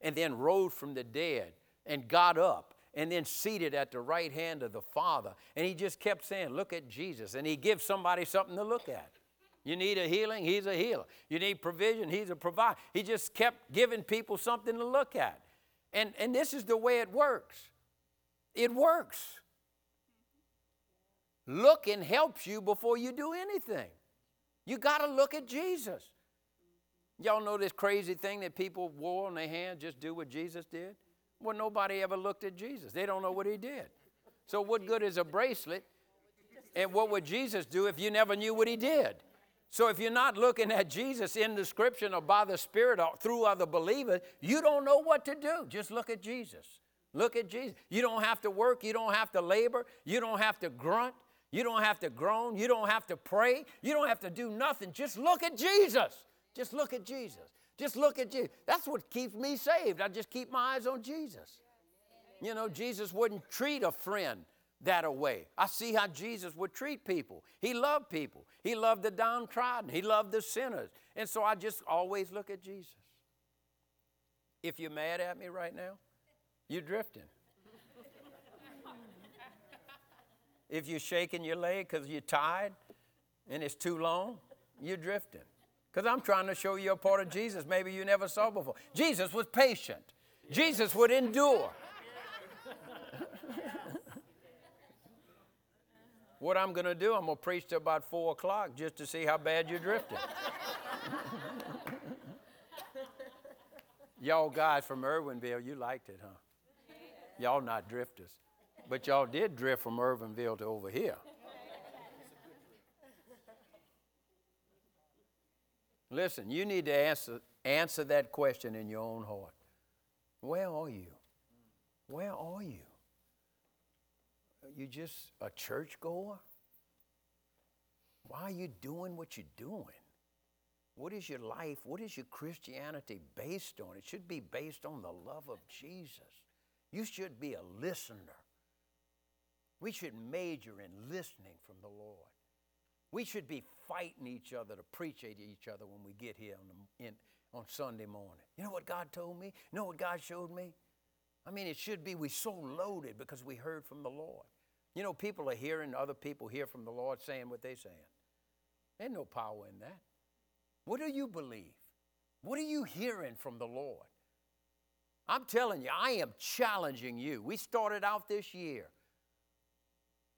and then rose from the dead and got up. And then seated at the right hand of the Father. And he just kept saying, look at Jesus. And he gives somebody something to look at. You need a healing? He's a healer. You need provision? He's a provider. He just kept giving people something to look at. And this is the way it works. It works. Looking helps you before you do anything. You got to look at Jesus. Y'all know this crazy thing that people wore on their hand, just do what Jesus did? Well, nobody ever looked at Jesus. They don't know what he did. So what good is a bracelet? And what would Jesus do if you never knew what he did? So if you're not looking at Jesus in the Scripture or by the Spirit or through other believers, you don't know what to do. Just look at Jesus. Look at Jesus. You don't have to work. You don't have to labor. You don't have to grunt. You don't have to groan. You don't have to pray. You don't have to do nothing. Just look at Jesus. Just look at Jesus. Just look at Jesus. That's what keeps me saved. I just keep my eyes on Jesus. You know, Jesus wouldn't treat a friend that way. I see how Jesus would treat people. He loved people. He loved the downtrodden. He loved the sinners. And so I just always look at Jesus. If you're mad at me right now, you're drifting. If you're shaking your leg because you're tired and it's too long, you're drifting. Because I'm trying to show you a part of Jesus maybe you never saw before. Jesus was patient. Jesus would endure. What I'm going to do, I'm going to preach till about 4 o'clock just to see how bad you're drifting. Y'all guys from Irwinville, you liked it, huh? Y'all not drifters. But y'all did drift from Irwinville to over here. Listen, you need to answer that question in your own heart. Where are you? Where are you? Are you just a churchgoer? Why are you doing what you're doing? What is your life? What is your Christianity based on? It should be based on the love of Jesus. You should be a listener. We should major in listening from the Lord. We should be fighting each other to preach at each other when we get here on Sunday morning. You know what God told me? You know what God showed me? I mean, it should be we're so loaded because we heard from the Lord. You know, people are hearing other people hear from the Lord saying what they're saying. There's no power in that. What do you believe? What are you hearing from the Lord? I'm telling you, I am challenging you. We started out this year.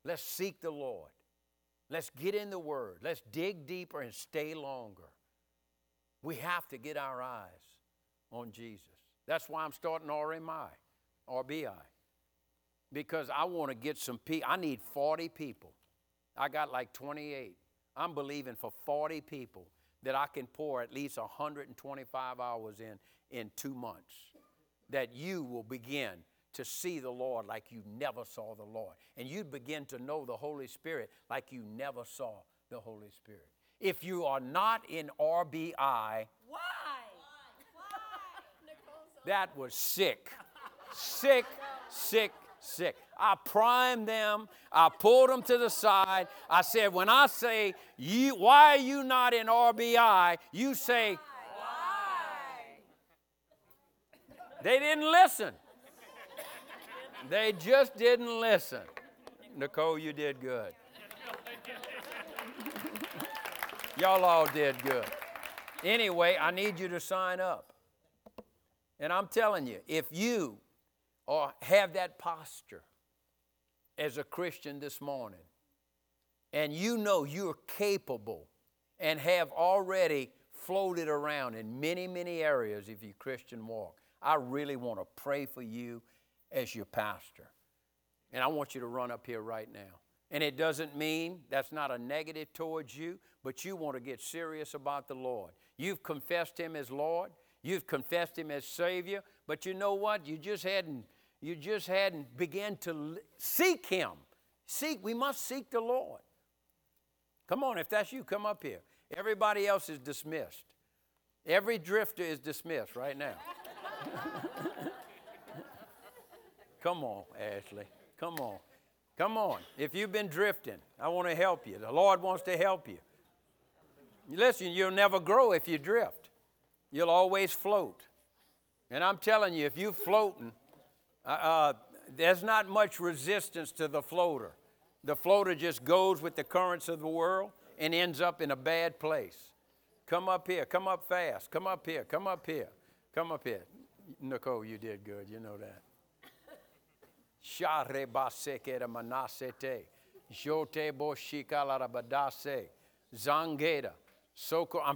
Let's seek the Lord. Let's get in the Word. Let's dig deeper and stay longer. We have to get our eyes on Jesus. That's why I'm starting RBI. Because I want to get some people. I need 40 people. I got like 28. I'm believing for 40 people that I can pour at least 125 hours in 2 months. That you will begin to see the Lord like you never saw the Lord. And you'd begin to know the Holy Spirit like you never saw the Holy Spirit. If you are not in RBI, why? That was sick. Sick. I primed them. I pulled them to the side. I said, when I say, you, why are you not in RBI? You say, why? They didn't listen. They just didn't listen. Nicole, you did good. Y'all all did good. Anyway, I need you to sign up. And I'm telling you, if you have that posture as a Christian this morning, and you know you're capable and have already floated around in many, many areas of your Christian walk, I really want to pray for you as your pastor. And I want you to run up here right now. And it doesn't mean that's not a negative towards you, but you want to get serious about the Lord. You've confessed Him as Lord. You've confessed Him as Savior. But you know what? You just hadn't began to seek Him. We must seek the Lord. Come on, if that's you, come up here. Everybody else is dismissed. Every drifter is dismissed right now. Come on, Ashley. Come on. Come on. If you've been drifting, I want to help you. The Lord wants to help you. Listen, you'll never grow if you drift. You'll always float. And I'm telling you, if you're floating, there's not much resistance to the floater. The floater just goes with the currents of the world and ends up in a bad place. Come up here. Come up fast. Come up here. Come up here. Come up here. Nicole, you did good. You know that. I'm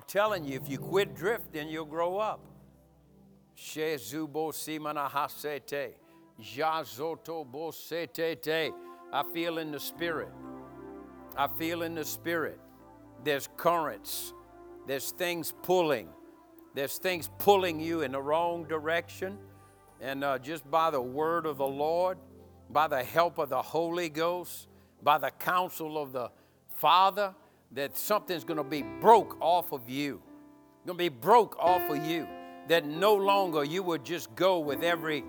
telling you, if you quit drifting, you'll grow up. I feel in the Spirit. I feel in the Spirit. There's currents. There's things pulling. There's things pulling you in the wrong direction. And just by the word of the Lord, by the help of the Holy Ghost, by the counsel of the Father, that something's going to be broke off of you. Going to be broke off of you. That no longer you would just go with every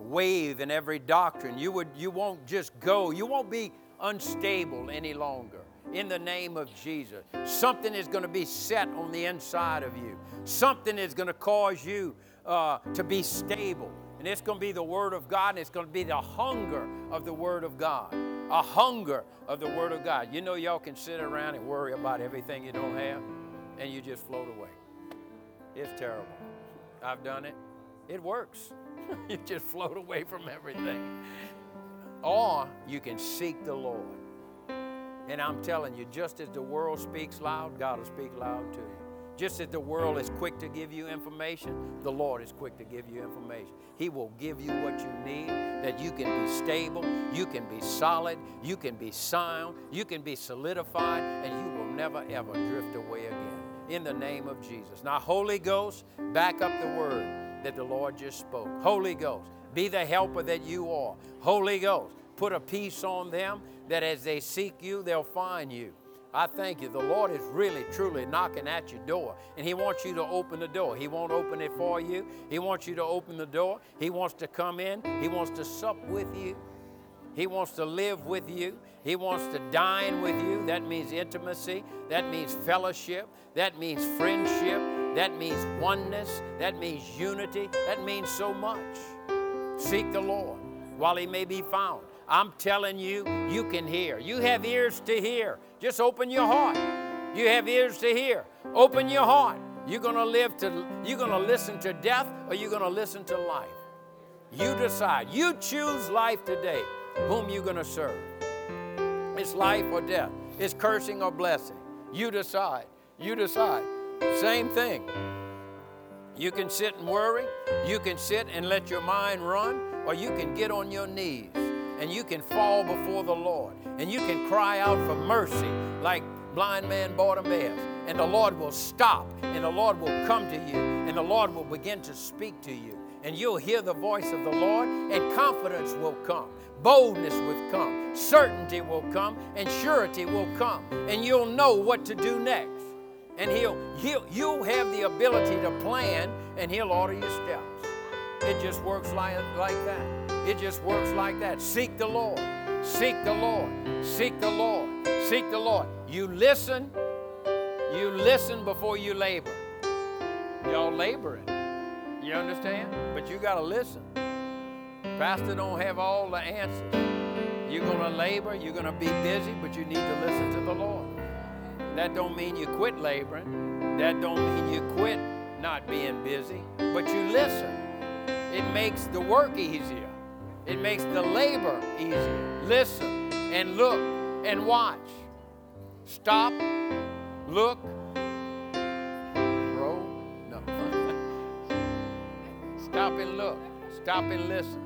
wave and every doctrine. You won't just go. You won't be unstable any longer. In the name of Jesus. Something is going to be set on the inside of you. Something is going to cause you to be stable. And it's going to be the Word of God, and it's going to be the hunger of the Word of God. A hunger of the Word of God. You know y'all can sit around and worry about everything you don't have, and you just float away. It's terrible. I've done it. It works. You just float away from everything. Or you can seek the Lord. And I'm telling you, just as the world speaks loud, God will speak loud to you. Just as the world is quick to give you information, the Lord is quick to give you information. He will give you what you need, that you can be stable, you can be solid, you can be sound, you can be solidified, and you will never, ever drift away again. In the name of Jesus. Now, Holy Ghost, back up the word that the Lord just spoke. Holy Ghost, be the helper that you are. Holy Ghost, put a peace on them that as they seek you, they'll find you. I thank you. The Lord is really, truly knocking at your door, and He wants you to open the door. He won't open it for you. He wants you to open the door. He wants to come in. He wants to sup with you. He wants to live with you. He wants to dine with you. That means intimacy. That means fellowship. That means friendship. That means oneness. That means unity. That means so much. Seek the Lord while He may be found. I'm telling you, you can hear. You have ears to hear. Just open your heart. You have ears to hear. Open your heart. You're going to listen to death, or you're going to listen to life. You decide. You choose life today, whom you're going to serve. It's life or death. It's cursing or blessing. You decide. You decide. Same thing. You can sit and worry. You can sit and let your mind run. Or you can get on your knees and you can fall before the Lord. And you can cry out for mercy like blind man Bartimaeus. And the Lord will stop. And the Lord will come to you. And the Lord will begin to speak to you. And you'll hear the voice of the Lord, and confidence will come. Boldness will come. Certainty will come. And surety will come. And you'll know what to do next. And you'll have the ability to plan, and he'll order your steps. It just works like that. It just works like that. Seek the Lord. Seek the Lord. Seek the Lord. Seek the Lord. You listen. You listen before you labor. Y'all laboring. You understand? But you got to listen. Pastor don't have all the answers. You're going to labor. You're going to be busy, but you need to listen to the Lord. That don't mean you quit laboring. That don't mean you quit not being busy, but you listen. It makes the work easier. It makes the labor easier. Listen and look and watch. Stop, look, roll, no. Stop and look. Stop and listen.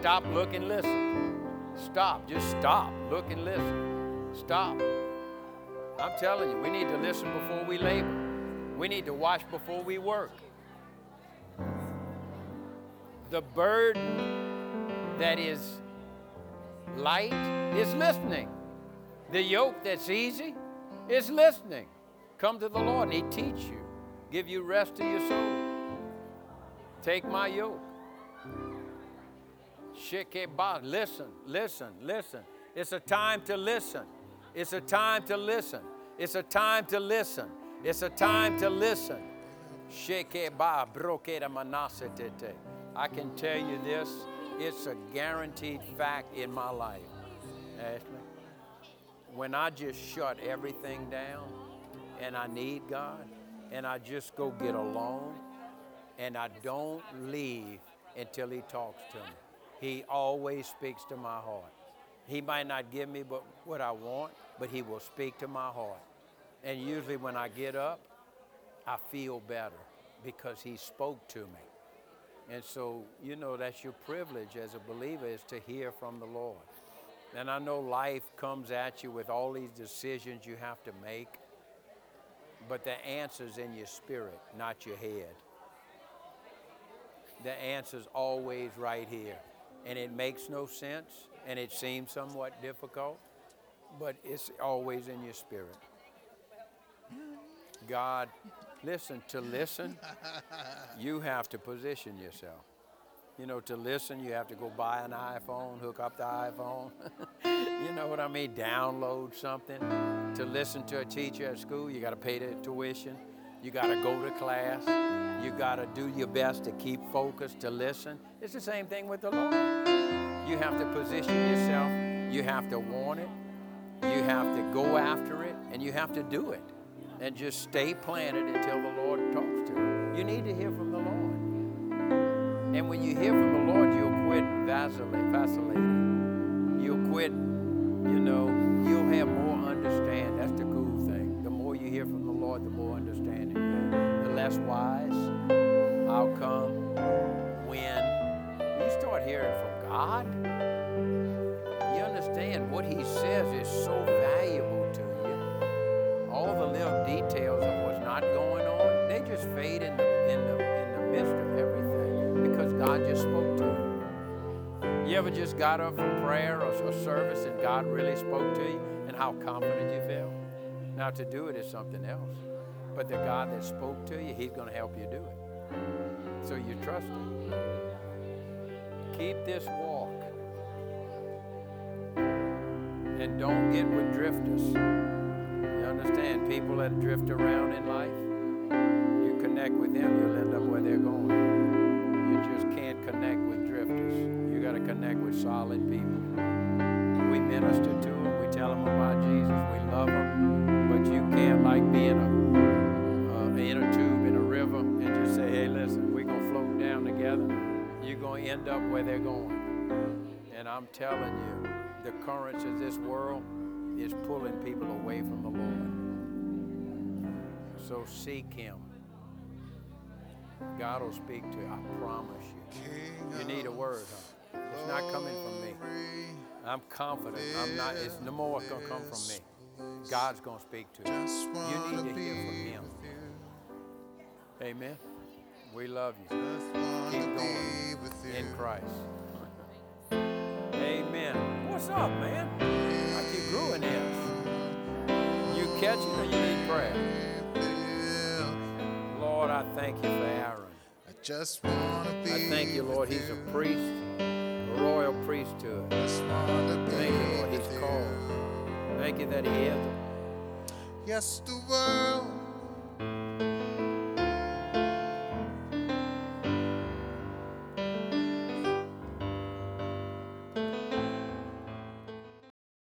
Stop, look, and listen. Stop. Just stop, look, and listen. Stop. I'm telling you, we need to listen before we labor. We need to watch before we work. The burden that is light is listening. The yoke that's easy is listening. Come to the Lord and he'll teach you, give you rest to your soul. Take my yoke. Listen, listen, listen. It's a time to listen. It's a time to listen. It's a time to listen. It's a time to listen. I can tell you this, it's a guaranteed fact in my life. Ashley, when I just shut everything down and I need God and I just go get alone and I don't leave until he talks to me. He always speaks to my heart. He might not give me what I want, but he will speak to my heart. And usually when I get up, I feel better because he spoke to me. And so, you know, that's your privilege as a believer is to hear from the Lord. And I know life comes at you with all these decisions you have to make, but the answer's in your spirit, not your head. The answer's always right here. And it makes no sense, and it seems somewhat difficult, but it's always in your spirit. God, listen, to listen, you have to position yourself. You know, to listen, you have to go buy an iPhone, hook up the iPhone. You know what I mean? Download something. To listen to a teacher at school, you got to pay the tuition. You got to go to class. You got to do your best to keep focused, to listen. It's the same thing with the Lord. You have to position yourself. You have to want it. You have to go after it, and you have to do it. And just stay planted until the Lord talks to you. You need to hear from the Lord. And when you hear from the Lord, you'll quit vacillating. You'll quit, you know, you'll have more understanding. That's the cool thing. The more you hear from the Lord, the more understanding you have. The less wise, how come, when. You start hearing from God, you understand what he says is so valuable to you. All the little details of what's not going on, they just fade in the midst of everything because God just spoke to you. You ever just got up from prayer or service and God really spoke to you and how confident you felt? Now to do it is something else. But the God that spoke to you, he's going to help you do it. So you trust him. Keep this walk. And don't get with drifters. You understand, people that drift around in life, you connect with them, you'll end up where they're going. You just can't connect with drifters. You got to connect with solid people. We minister to them, we tell them about Jesus, we love them, but you can't like be in an inner tube in a river and just say, hey, listen, we're going to float down together. You're going to end up where they're going. And I'm telling you, the currents of this world, is pulling people away from the Lord. So seek Him. God will speak to you, I promise you. You need a word, huh? It's not coming from me. I'm confident. I'm not. It's no more going to come from me. God's going to speak to you. You need to hear from Him. Amen. We love you. Keep going in Christ. Amen. What's up, man? I keep growing this. You catch it or you need prayer? Lord, I thank you for Aaron. I thank you, Lord. He's a priest, a royal priesthood. Thank you, Lord. He's called. Thank you that he is. Yes, the world.